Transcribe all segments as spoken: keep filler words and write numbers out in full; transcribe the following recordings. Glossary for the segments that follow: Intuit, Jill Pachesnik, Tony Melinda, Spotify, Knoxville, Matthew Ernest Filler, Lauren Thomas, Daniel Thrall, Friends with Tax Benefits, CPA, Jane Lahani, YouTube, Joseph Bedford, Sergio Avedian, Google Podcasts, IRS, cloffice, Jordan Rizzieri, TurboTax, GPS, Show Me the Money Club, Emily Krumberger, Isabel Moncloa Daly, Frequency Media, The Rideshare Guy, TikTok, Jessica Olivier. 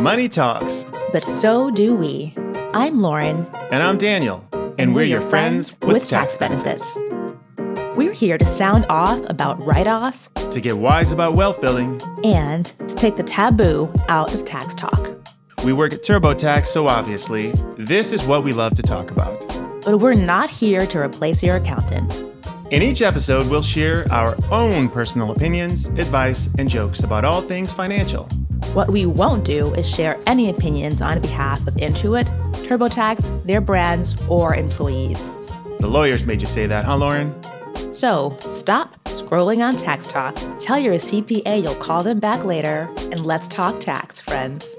Money talks, but so do we. I'm Lauren. And I'm Daniel. And, and we're, we're your friends, friends with tax, tax benefits. benefits. We're here to sound off about write-offs, to get wise about wealth building, and to take the taboo out of tax talk. We work at TurboTax, so obviously, this is what we love to talk about. But we're not here to replace your accountant. In each episode, we'll share our own personal opinions, advice, and jokes about all things financial. What we won't do is share any opinions on behalf of Intuit, TurboTax, their brands, or employees. The lawyers made you say that, huh, Lauren? So stop scrolling on Tax Talk, tell your C P A you'll call them back later, and let's talk tax, friends.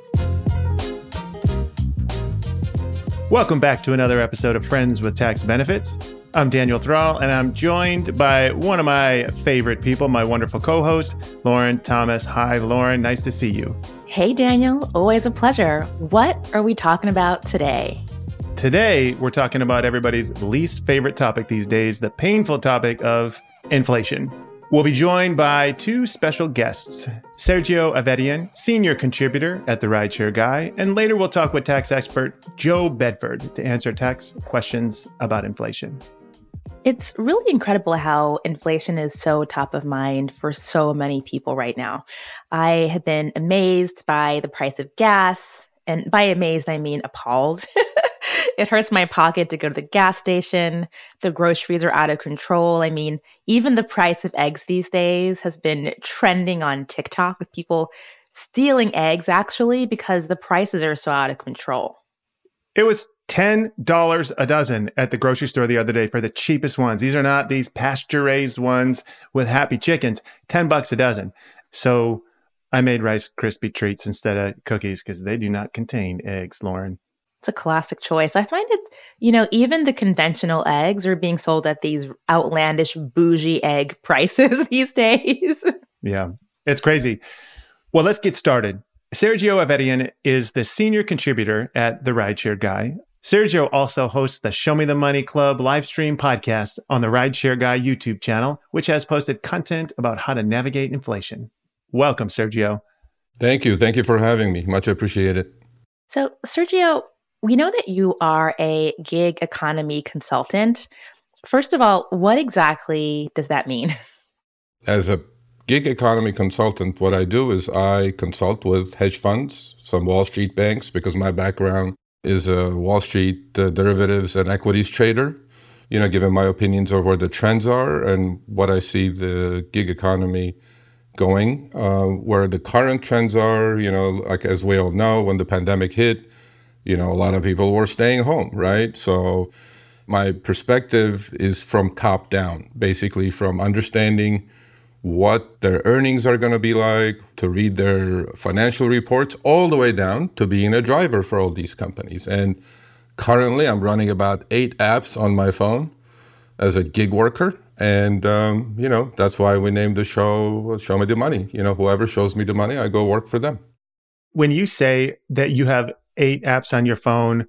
Welcome back to another episode of Friends with Tax Benefits. I'm Daniel Thrall, and I'm joined by one of my favorite people, my wonderful co-host, Lauren Thomas. Hi, Lauren. Nice to see you. Hey, Daniel. Always a pleasure. What are we talking about today? Today, we're talking about everybody's least favorite topic these days, the painful topic of inflation. We'll be joined by two special guests, Sergio Avedian, senior contributor at The Rideshare Guy, and later we'll talk with tax expert Joe Bedford to answer tax questions about inflation. It's really incredible how inflation is so top of mind for so many people right now. I have been amazed by the price of gas, and by amazed, I mean appalled. It hurts my pocket to go to the gas station. The groceries are out of control. I mean, even the price of eggs these days has been trending on TikTok with people stealing eggs, actually, because the prices are so out of control. It was ten dollars a dozen at the grocery store the other day for the cheapest ones. These are not these pasture-raised ones with happy chickens. ten bucks a dozen. So I made Rice Krispie treats instead of cookies because they do not contain eggs, Lauren. It's a classic choice. I find it, you know, even the conventional eggs are being sold at these outlandish bougie egg prices these days. Yeah, it's crazy. Well, let's get started. Sergio Avedian is the senior contributor at The Rideshare Guy. Sergio also hosts the Show Me the Money Club live stream podcast on the Rideshare Guy YouTube channel, which has posted content about how to navigate inflation. Welcome, Sergio. Thank you. Thank you for having me. Much appreciated. So, Sergio, we know that you are a gig economy consultant. First of all, what exactly does that mean? As a gig economy consultant, what I do is I consult with hedge funds, some Wall Street banks, because my background is a Wall Street uh, derivatives and equities trader, you know, giving my opinions of where the trends are and what I see the gig economy going, uh, where the current trends are, you know, like as we all know, when the pandemic hit, you know, a lot of people were staying home, right? So my perspective is from top down, basically from understanding what their earnings are going to be like, to read their financial reports, all the way down to being a driver for all these companies. And currently, I'm running about eight apps on my phone as a gig worker. And, um, you know, that's why we named the show, Show Me the Money. You know, whoever shows me the money, I go work for them. When you say that you have eight apps on your phone,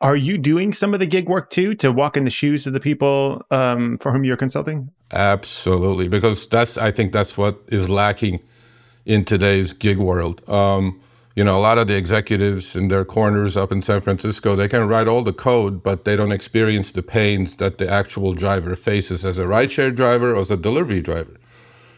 are you doing some of the gig work too, to walk in the shoes of the people um, for whom you're consulting? Absolutely, because that's I think that's what is lacking in today's gig world. Um, you know, a lot of the executives in their corners up in San Francisco, they can write all the code, but they don't experience the pains that the actual driver faces as a rideshare driver or as a delivery driver.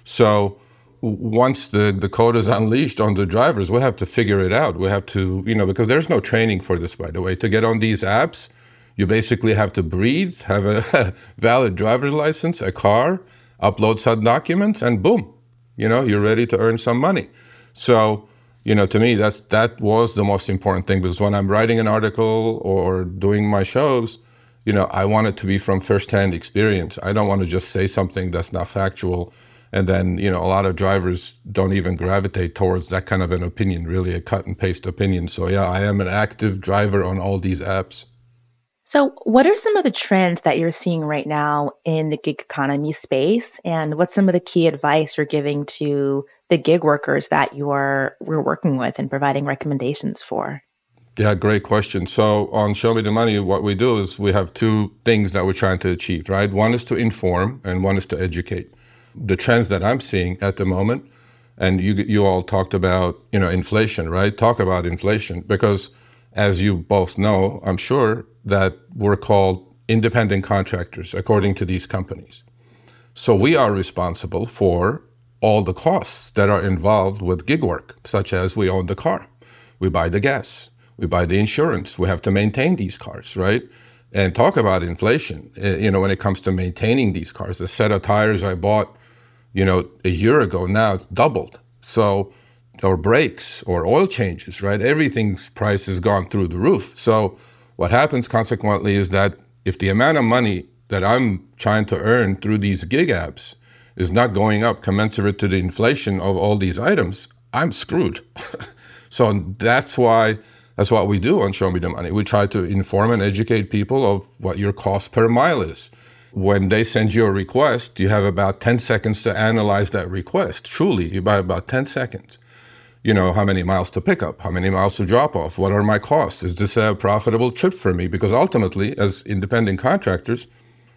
So once the, the code is unleashed on the drivers, we have to figure it out. We have to, you know, because there's no training for this, by the way. To get on these apps, you basically have to breathe, have a valid driver's license, a car, upload some documents, and boom, you know, you're ready to earn some money. So, you know, to me, that's that was the most important thing, because when I'm writing an article or doing my shows, you know, I want it to be from firsthand experience. I don't want to just say something that's not factual. And then, you know, a lot of drivers don't even gravitate towards that kind of an opinion, really a cut and paste opinion. So, yeah, I am an active driver on all these apps. So what are some of the trends that you're seeing right now in the gig economy space? And what's some of the key advice you're giving to the gig workers that you're we're working with and providing recommendations for? Yeah, great question. So on Show Me the Money, what we do is we have two things that we're trying to achieve, right? One is to inform and one is to educate. The trends that I'm seeing at the moment And you you all talked about, you know, inflation, right? Talk about inflation, because as you both know, I'm sure, that we're called independent contractors according to these companies. So we are responsible for all the costs that are involved with gig work, such as we own the car, we buy the gas, we buy the insurance, we have to maintain these cars, right? And talk about inflation, you know, when it comes to maintaining these cars. The set of tires I bought, you know, a year ago now, it's doubled. So, or brakes, or oil changes, right? Everything's price has gone through the roof. So what happens consequently is that if the amount of money that I'm trying to earn through these gig apps is not going up commensurate to the inflation of all these items, I'm screwed. So that's why, that's what we do on Show Me the Money. We try to inform and educate people of what your cost per mile is. When they send you a request, you have about ten seconds to analyze that request. Truly, you buy about ten seconds. You know, how many miles to pick up, how many miles to drop off, what are my costs? Is this a profitable trip for me? Because ultimately, as independent contractors,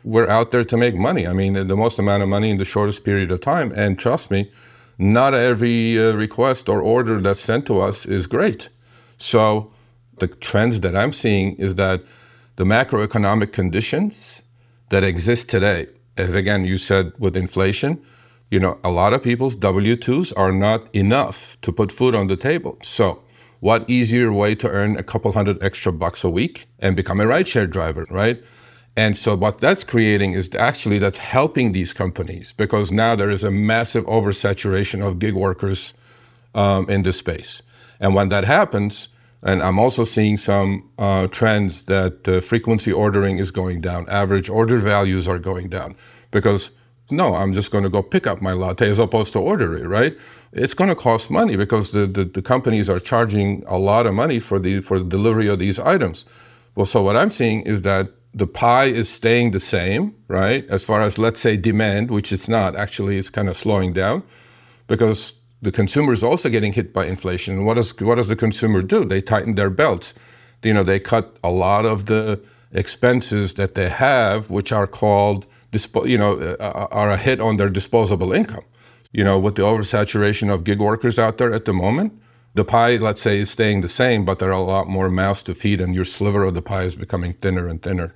we're out there to make money. I mean, the most amount of money in the shortest period of time. And trust me, not every uh, request or order that's sent to us is great. So the trends that I'm seeing is that the macroeconomic conditions that exist today, as again, you said, with inflation, you know, a lot of people's W two's are not enough to put food on the table. So what easier way to earn a couple hundred extra bucks a week and become a rideshare driver, right? And so what that's creating is actually that's helping these companies, because now there is a massive oversaturation of gig workers um, in this space. And when that happens, and I'm also seeing some uh, trends that uh, frequency ordering is going down, average order values are going down, because no, I'm just going to go pick up my latte as opposed to order it, right? It's going to cost money because the, the, the companies are charging a lot of money for the for the delivery of these items. Well, so what I'm seeing is that the pie is staying the same, right? As far as, let's say, demand, which it's not. Actually, it's kind of slowing down because the consumer is also getting hit by inflation. And what does, what does the consumer do? They tighten their belts. You know, they cut a lot of the expenses that they have, which are called Dispo, you know, uh, are a hit on their disposable income. You know, with the oversaturation of gig workers out there at the moment, the pie, let's say, is staying the same, but there are a lot more mouths to feed, and your sliver of the pie is becoming thinner and thinner.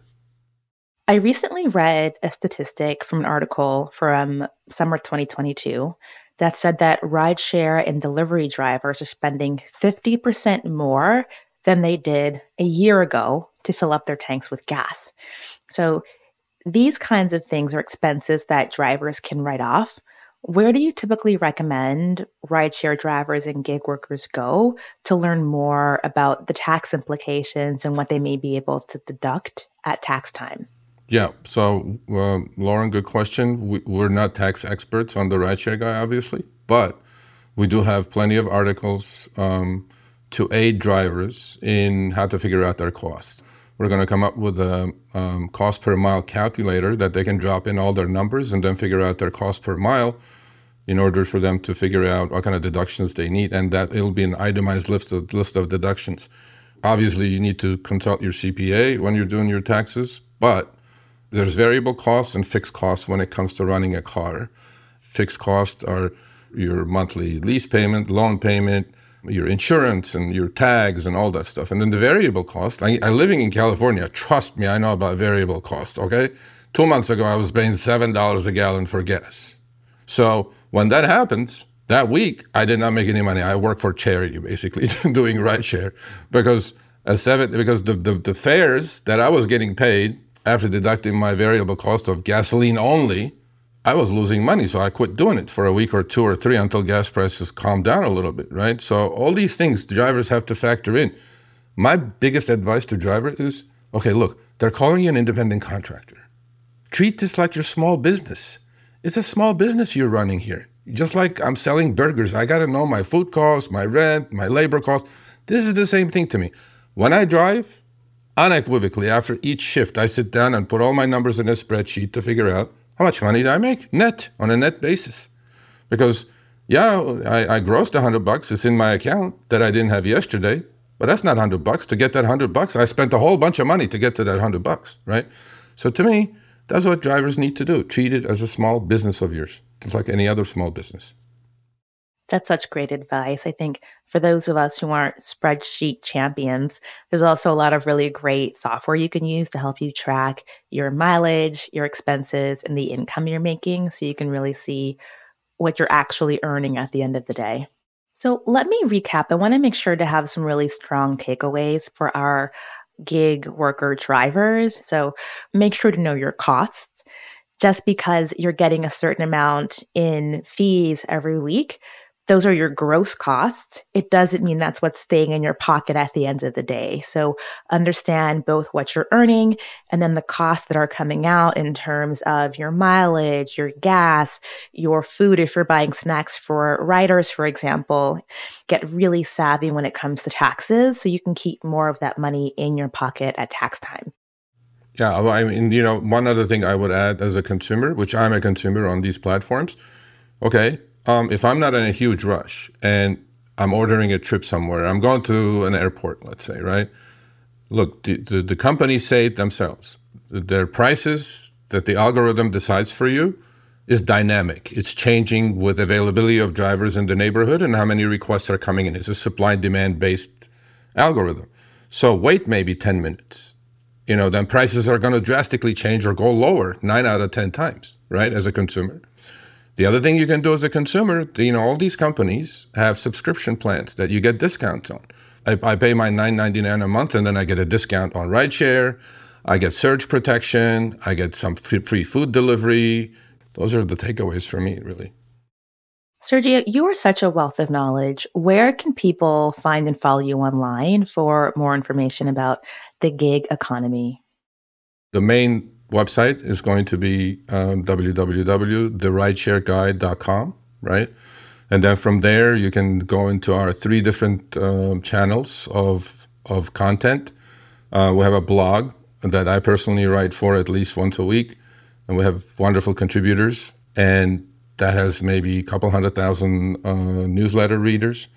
I recently read a statistic from an article from summer twenty twenty-two that said that rideshare and delivery drivers are spending fifty percent more than they did a year ago to fill up their tanks with gas. So these kinds of things are expenses that drivers can write off. Where do you typically recommend rideshare drivers and gig workers go to learn more about the tax implications and what they may be able to deduct at tax time? Yeah. So, uh, Lauren, good question. We, we're not tax experts on the Rideshare Guy, obviously, but we do have plenty of articles um, to aid drivers in how to figure out their costs. We're going to come up with a um, cost per mile calculator that they can drop in all their numbers and then figure out their cost per mile in order for them to figure out what kind of deductions they need. And that it'll be an itemized list of, list of deductions. Obviously, you need to consult your C P A when you're doing your taxes, but there's variable costs and fixed costs when it comes to running a car. Fixed costs are your monthly lease payment, loan payment, your insurance and your tags and all that stuff. And then the variable cost, I, I'm living in California, trust me, I know about variable cost, okay? Two months ago, I was paying seven dollars a gallon for gas. So when that happens, that week, I did not make any money. I work for charity, basically, doing rideshare. Because a seven, because the, the, the fares that I was getting paid after deducting my variable cost of gasoline only, I was losing money, so I quit doing it for a week or two or three until gas prices calmed down a little bit, right? So all these things the drivers have to factor in. My biggest advice to drivers is, okay, look, they're calling you an independent contractor. Treat this like your small business. It's a small business you're running here. Just like I'm selling burgers, I gotta know my food costs, my rent, my labor costs. This is the same thing to me. When I drive, unequivocally, after each shift, I sit down and put all my numbers in a spreadsheet to figure out how much money did I make net, on a net basis. Because, yeah, I, I grossed one hundred bucks. It's in my account that I didn't have yesterday, but that's not one hundred bucks. To get that one hundred bucks, I spent a whole bunch of money to get to that one hundred bucks, right? So to me, that's what drivers need to do. Treat it as a small business of yours, just like any other small business. That's such great advice. I think for those of us who aren't spreadsheet champions, there's also a lot of really great software you can use to help you track your mileage, your expenses, and the income you're making so you can really see what you're actually earning at the end of the day. So let me recap. I want to make sure to have some really strong takeaways for our gig worker drivers. So make sure to know your costs. Just because you're getting a certain amount in fees every week, those are your gross costs. It doesn't mean that's what's staying in your pocket at the end of the day. So understand both what you're earning and then the costs that are coming out in terms of your mileage, your gas, your food. If you're buying snacks for riders, for example, get really savvy when it comes to taxes so you can keep more of that money in your pocket at tax time. Yeah, I mean, you know, one other thing I would add as a consumer, which I'm a consumer on these platforms, okay, um, if I'm not in a huge rush and I'm ordering a trip somewhere, I'm going to an airport, let's say, right? Look, the, the, the companies say it themselves. Their prices that the algorithm decides for you is dynamic. It's changing with availability of drivers in the neighborhood and how many requests are coming in. It's a supply and demand based algorithm. So wait maybe ten minutes. You know, then prices are going to drastically change or go lower nine out of ten times, right, as a consumer. The other thing you can do as a consumer, you know, all these companies have subscription plans that you get discounts on. I, I pay my nine ninety-nine a month, and then I get a discount on rideshare. I get surge protection. I get some free food delivery. Those are the takeaways for me, really. Sergio, you are such a wealth of knowledge. Where can people find and follow you online for more information about the gig economy? The main website is going to be um, w w w dot the rideshare guy dot com, right? And then from there, you can go into our three different um, channels of, of content. Uh, we have a blog that I personally write for at least once a week, and we have wonderful contributors. And that has maybe a couple hundred thousand uh, newsletter readers.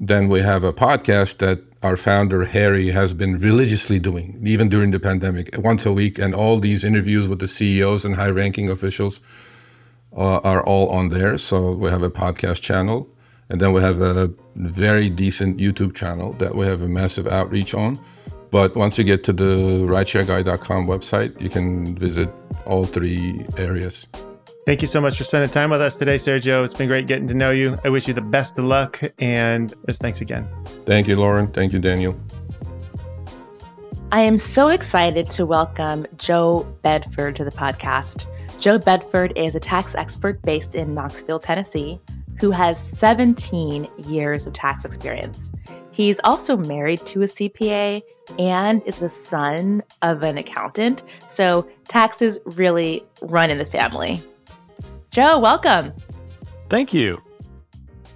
Then we have a podcast that our founder, Harry, has been religiously doing, even during the pandemic, once a week. And all these interviews with the C E Os and high-ranking officials uh, are all on there. So we have a podcast channel. And then we have a very decent YouTube channel that we have a massive outreach on. But once you get to the rideshare guy dot com website, you can visit all three areas. Thank you so much for spending time with us today, Sergio. It's been great getting to know you. I wish you the best of luck, and just thanks again. Thank you, Lauren. Thank you, Daniel. I am so excited to welcome Joe Bedford to the podcast. Joe Bedford is a tax expert based in Knoxville, Tennessee, who has seventeen years of tax experience. He's also married to a C P A and is the son of an accountant, so taxes really run in the family. Joe, welcome. Thank you.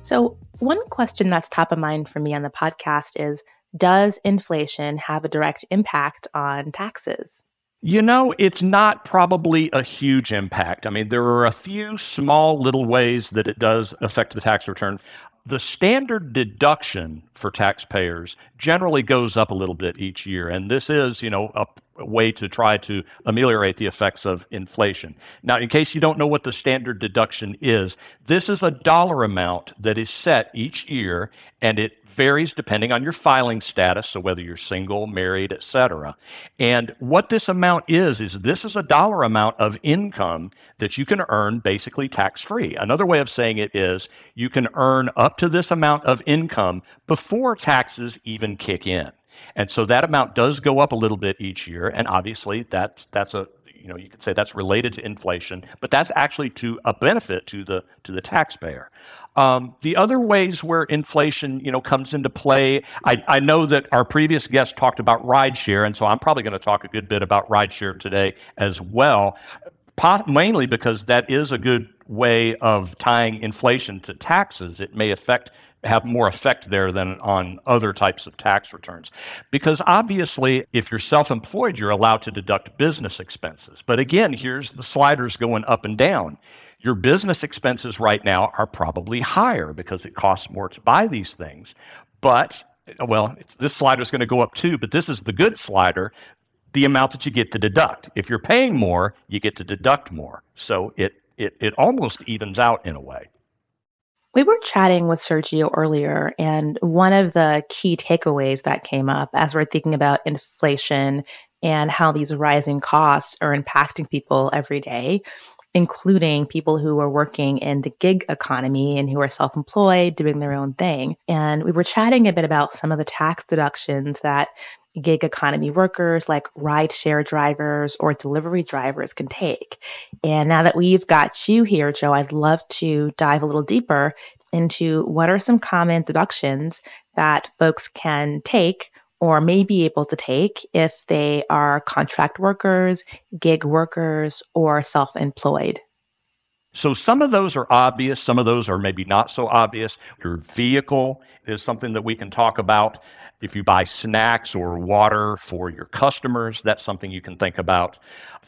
So one question that's top of mind for me on the podcast is, does inflation have a direct impact on taxes? You know, it's not probably a huge impact. I mean, there are a few small little ways that it does affect the tax return. The standard deduction for taxpayers generally goes up a little bit each year. And this is, you know, a way to try to ameliorate the effects of inflation. Now, in case you don't know what the standard deduction is, this is a dollar amount that is set each year, and it varies depending on your filing status, so whether you're single, married, et cetera. And what this amount is, is this is a dollar amount of income that you can earn basically tax-free. Another way of saying it is you can earn up to this amount of income before taxes even kick in. And so that amount does go up a little bit each year, and obviously that's that's a you know you could say that's related to inflation, but that's actually to a benefit to the to the taxpayer. Um, the other ways where inflation you know comes into play, I, I know that our previous guest talked about rideshare, and so I'm probably going to talk a good bit about rideshare today as well, mainly because that is a good way of tying inflation to taxes. It may affect. have more effect there than on other types of tax returns. Because obviously, if you're self-employed, you're allowed to deduct business expenses. But again, here's the sliders going up and down. Your business expenses right now are probably higher because it costs more to buy these things. But, well, this slider is going to go up too, but this is the good slider, the amount that you get to deduct. If you're paying more, you get to deduct more. So it it, it almost evens out in a way. We were chatting with Sergio earlier, and one of the key takeaways that came up as we're thinking about inflation and how these rising costs are impacting people every day, including people who are working in the gig economy and who are self-employed, doing their own thing. And we were chatting a bit about some of the tax deductions that gig economy workers like rideshare drivers or delivery drivers can take. And now that we've got you here, Joe, I'd love to dive a little deeper into what are some common deductions that folks can take or may be able to take if they are contract workers, gig workers, or self-employed? So some of those are obvious. Some of those are maybe not so obvious. Your vehicle is something that we can talk about. If you buy snacks or water for your customers, that's something you can think about.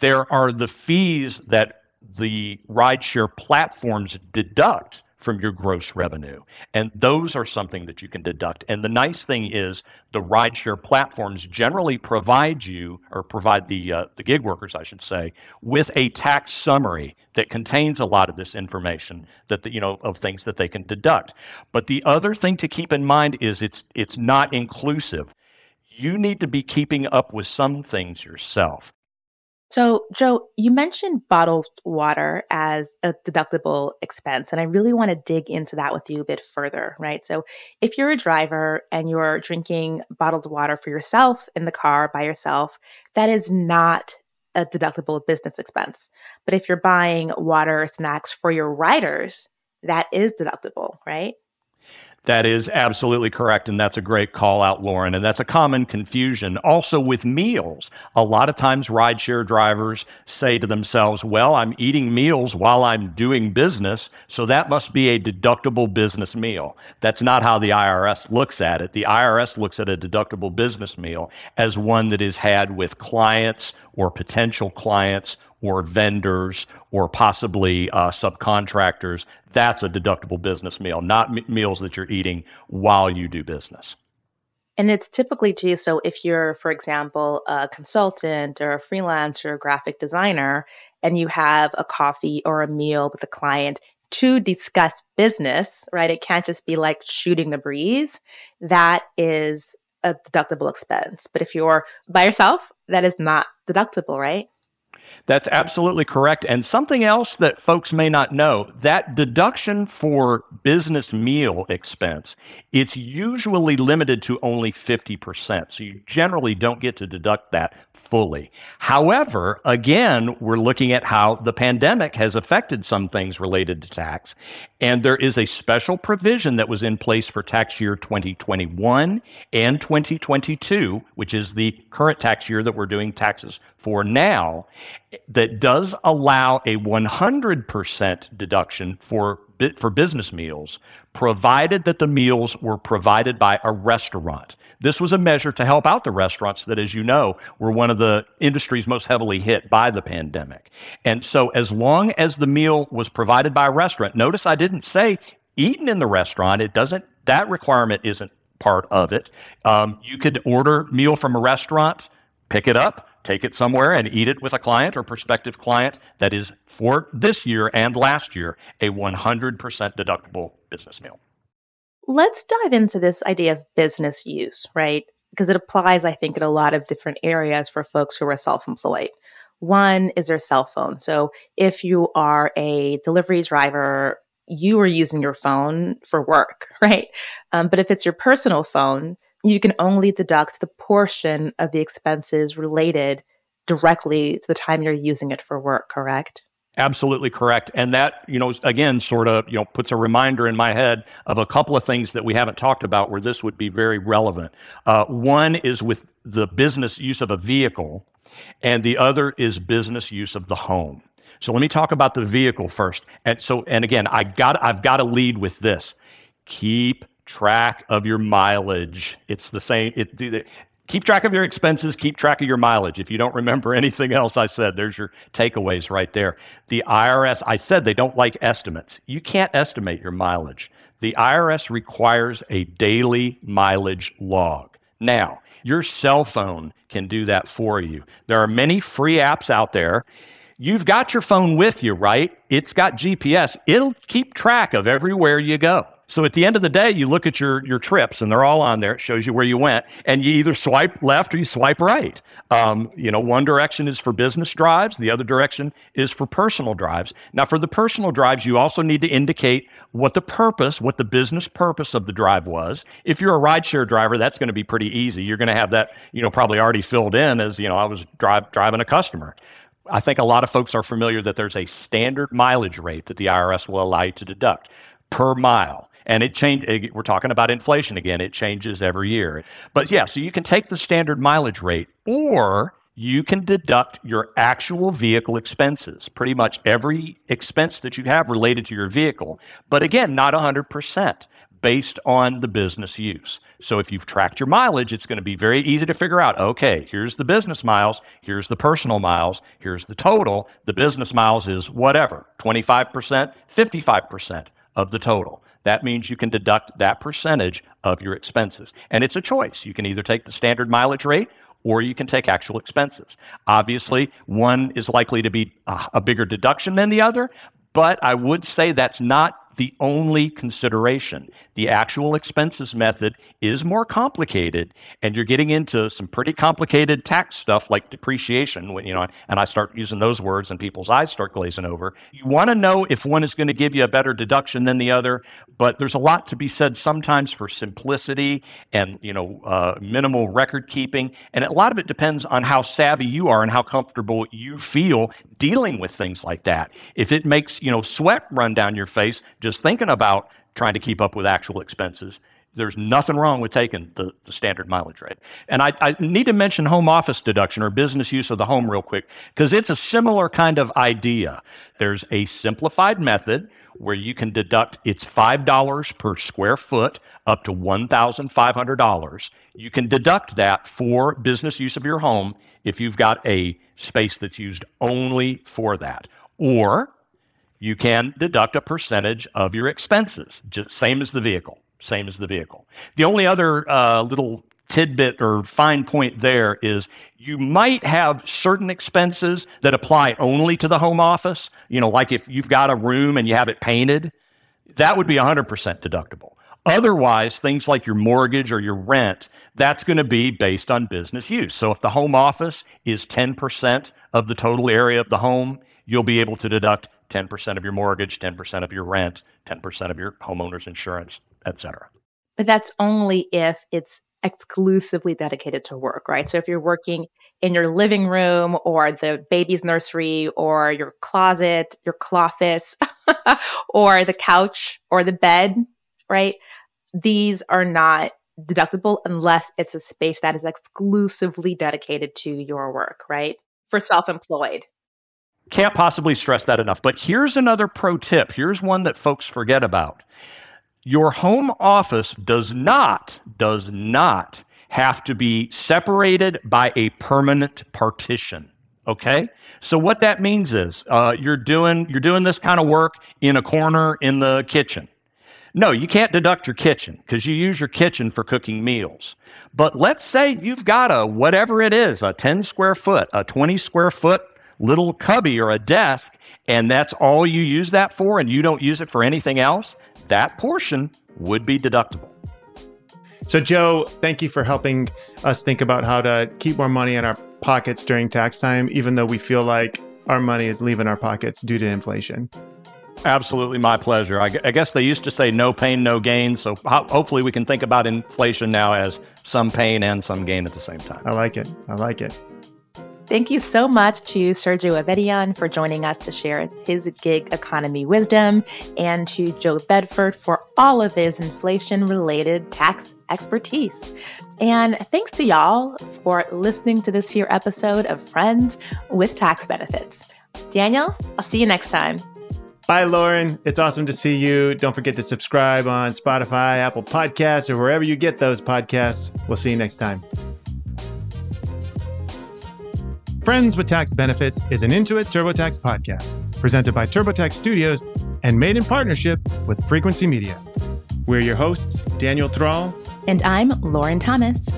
There are the fees that the rideshare platforms deduct from your gross revenue. And those are something that you can deduct. And the nice thing is the rideshare platforms generally provide you, or provide the uh, the gig workers, I should say, with a tax summary that contains a lot of this information that the, you know, of things that they can deduct. But the other thing to keep in mind is it's it's not inclusive. You need to be keeping up with some things yourself. So, Joe, you mentioned bottled water as a deductible expense, and I really want to dig into that with you a bit further, right? So if you're a driver and you're drinking bottled water for yourself in the car by yourself, that is not a deductible business expense. But if you're buying water or snacks for your riders, that is deductible, right? That is absolutely correct, and that's a great call out, Lauren, and that's a common confusion. Also with meals, a lot of times rideshare drivers say to themselves, well, I'm eating meals while I'm doing business, so that must be a deductible business meal. That's not how the I R S looks at it. The I R S looks at a deductible business meal as one that is had with clients or potential clients or vendors, or possibly uh, subcontractors. That's a deductible business meal, not m- meals that you're eating while you do business. And it's typically too, so if you're, for example, a consultant or a freelancer, graphic designer, and you have a coffee or a meal with a client to discuss business, right? It can't just be like shooting the breeze. That is a deductible expense. But if you're by yourself, that is not deductible, right? That's absolutely correct. And something else that folks may not know, that deduction for business meal expense, it's usually limited to only fifty percent. So you generally don't get to deduct that fully. However, again, we're looking at how the pandemic has affected some things related to tax. And there is a special provision that was in place for tax year twenty twenty-one and twenty twenty-two, which is the current tax year that we're doing taxes for now, that does allow a one hundred percent deduction for for business meals, provided that the meals were provided by a restaurant. This was a measure to help out the restaurants that, as you know, were one of the industries most heavily hit by the pandemic. And so as long as the meal was provided by a restaurant, notice I didn't say eaten in the restaurant. It doesn't, that requirement isn't part of it. Um, you could order meal from a restaurant, pick it up, take it somewhere and eat it with a client or prospective client. That is for this year and last year, a one hundred percent deductible business meal. Let's dive into this idea of business use, right? Because it applies, I think, in a lot of different areas for folks who are self-employed. One is their cell phone. So if you are a delivery driver, you are using your phone for work, right? Um, but if it's your personal phone, you can only deduct the portion of the expenses related directly to the time you're using it for work, correct? Absolutely correct. And that, you know, again, sort of, you know, puts a reminder in my head of a couple of things that we haven't talked about where this would be very relevant. Uh, one is with the business use of a vehicle, and the other is business use of the home. So let me talk about the vehicle first. And so, and again, I got, I've got to lead with this. Keep track of your mileage. It's the same. It, the, Keep track of your expenses, keep track of your mileage. If you don't remember anything else I said, there's your takeaways right there. The I R S, I said they don't like estimates. You can't estimate your mileage. The I R S requires a daily mileage log. Now, your cell phone can do that for you. There are many free apps out there. You've got your phone with you, right? It's got G P S. It'll keep track of everywhere you go. So at the end of the day, you look at your your trips and they're all on there. It shows you where you went and you either swipe left or you swipe right. Um, you know, one direction is for business drives. The other direction is for personal drives. Now for the personal drives, you also need to indicate what the purpose, what the business purpose of the drive was. If you're a rideshare driver, that's going to be pretty easy. You're going to have that, you know, probably already filled in as, you know, I was drive, driving a customer. I think a lot of folks are familiar that there's a standard mileage rate that the I R S will allow you to deduct per mile. And it changed. We're talking about inflation again. It changes every year. But yeah, so you can take the standard mileage rate, or you can deduct your actual vehicle expenses, pretty much every expense that you have related to your vehicle. But again, not one hundred percent based on the business use. So if you've tracked your mileage, it's going to be very easy to figure out, okay, here's the business miles, here's the personal miles, here's the total. The business miles is whatever, twenty-five percent, fifty-five percent of the total. That means you can deduct that percentage of your expenses. And it's a choice. You can either take the standard mileage rate or you can take actual expenses. Obviously, one is likely to be a bigger deduction than the other, but I would say that's not the only consideration. The actual expenses method is more complicated, and you're getting into some pretty complicated tax stuff like depreciation, when, you know, and I start using those words and people's eyes start glazing over. You want to know if one is going to give you a better deduction than the other, but there's a lot to be said sometimes for simplicity and, you know, uh, minimal record keeping. And a lot of it depends on how savvy you are and how comfortable you feel dealing with things like that. If it makes, you know, sweat run down your face just thinking about trying to keep up with actual expenses, there's nothing wrong with taking the, the standard mileage rate. And I, I need to mention home office deduction or business use of the home real quick, because it's a similar kind of idea. There's a simplified method where you can deduct, it's five dollars per square foot up to one thousand five hundred dollars. You can deduct that for business use of your home if you've got a space that's used only for that. Or you can deduct a percentage of your expenses, just same as the vehicle, same as the vehicle. The only other uh, little tidbit or fine point there is you might have certain expenses that apply only to the home office. You know, like if you've got a room and you have it painted, that would be one hundred percent deductible. Otherwise, things like your mortgage or your rent, that's going to be based on business use. So if the home office is ten percent of the total area of the home, you'll be able to deduct ten percent of your mortgage, ten percent of your rent, ten percent of your homeowner's insurance, et cetera. But that's only if it's exclusively dedicated to work, right? So if you're working in your living room or the baby's nursery or your closet, your cloffice, or the couch or the bed, right? These are not deductible unless it's a space that is exclusively dedicated to your work, right? For self-employed. Can't possibly stress that enough. But here's another pro tip. Here's one that folks forget about. Your home office does not, does not have to be separated by a permanent partition. Okay? So what that means is uh, you're doing you're doing this kind of work in a corner in the kitchen. No, you can't deduct your kitchen because you use your kitchen for cooking meals. But let's say you've got a whatever it is, a ten square foot, a twenty square foot, little cubby or a desk, and that's all you use that for, and you don't use it for anything else, that portion would be deductible. So Joe, thank you for helping us think about how to keep more money in our pockets during tax time, even though we feel like our money is leaving our pockets due to inflation. Absolutely, my pleasure. I guess they used to say no pain, no gain. So hopefully we can think about inflation now as some pain and some gain at the same time. I like it. I like it. Thank you so much to Sergio Avedian for joining us to share his gig economy wisdom, and to Joe Bedford for all of his inflation-related tax expertise. And thanks to y'all for listening to this here episode of Friends with Tax Benefits. Daniel, I'll see you next time. Bye, Lauren. It's awesome to see you. Don't forget to subscribe on Spotify, Apple Podcasts, or wherever you get those podcasts. We'll see you next time. Friends with Tax Benefits is an Intuit TurboTax podcast presented by TurboTax Studios and made in partnership with Frequency Media. We're your hosts, Daniel Thrall. And I'm Lauren Thomas.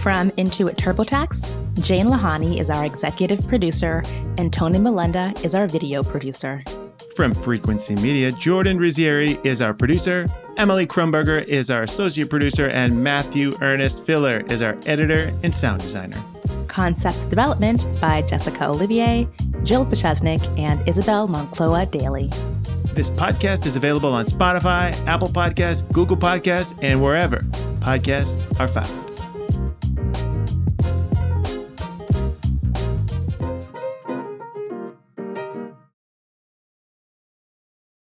From Intuit TurboTax, Jane Lahani is our executive producer, and Tony Melinda is our video producer. From Frequency Media, Jordan Rizzieri is our producer, Emily Krumberger is our associate producer, and Matthew Ernest Filler is our editor and sound designer. Concept development by Jessica Olivier, Jill Pachesnik, and Isabel Moncloa Daly. This podcast is available on Spotify, Apple Podcasts, Google Podcasts, and wherever podcasts are found.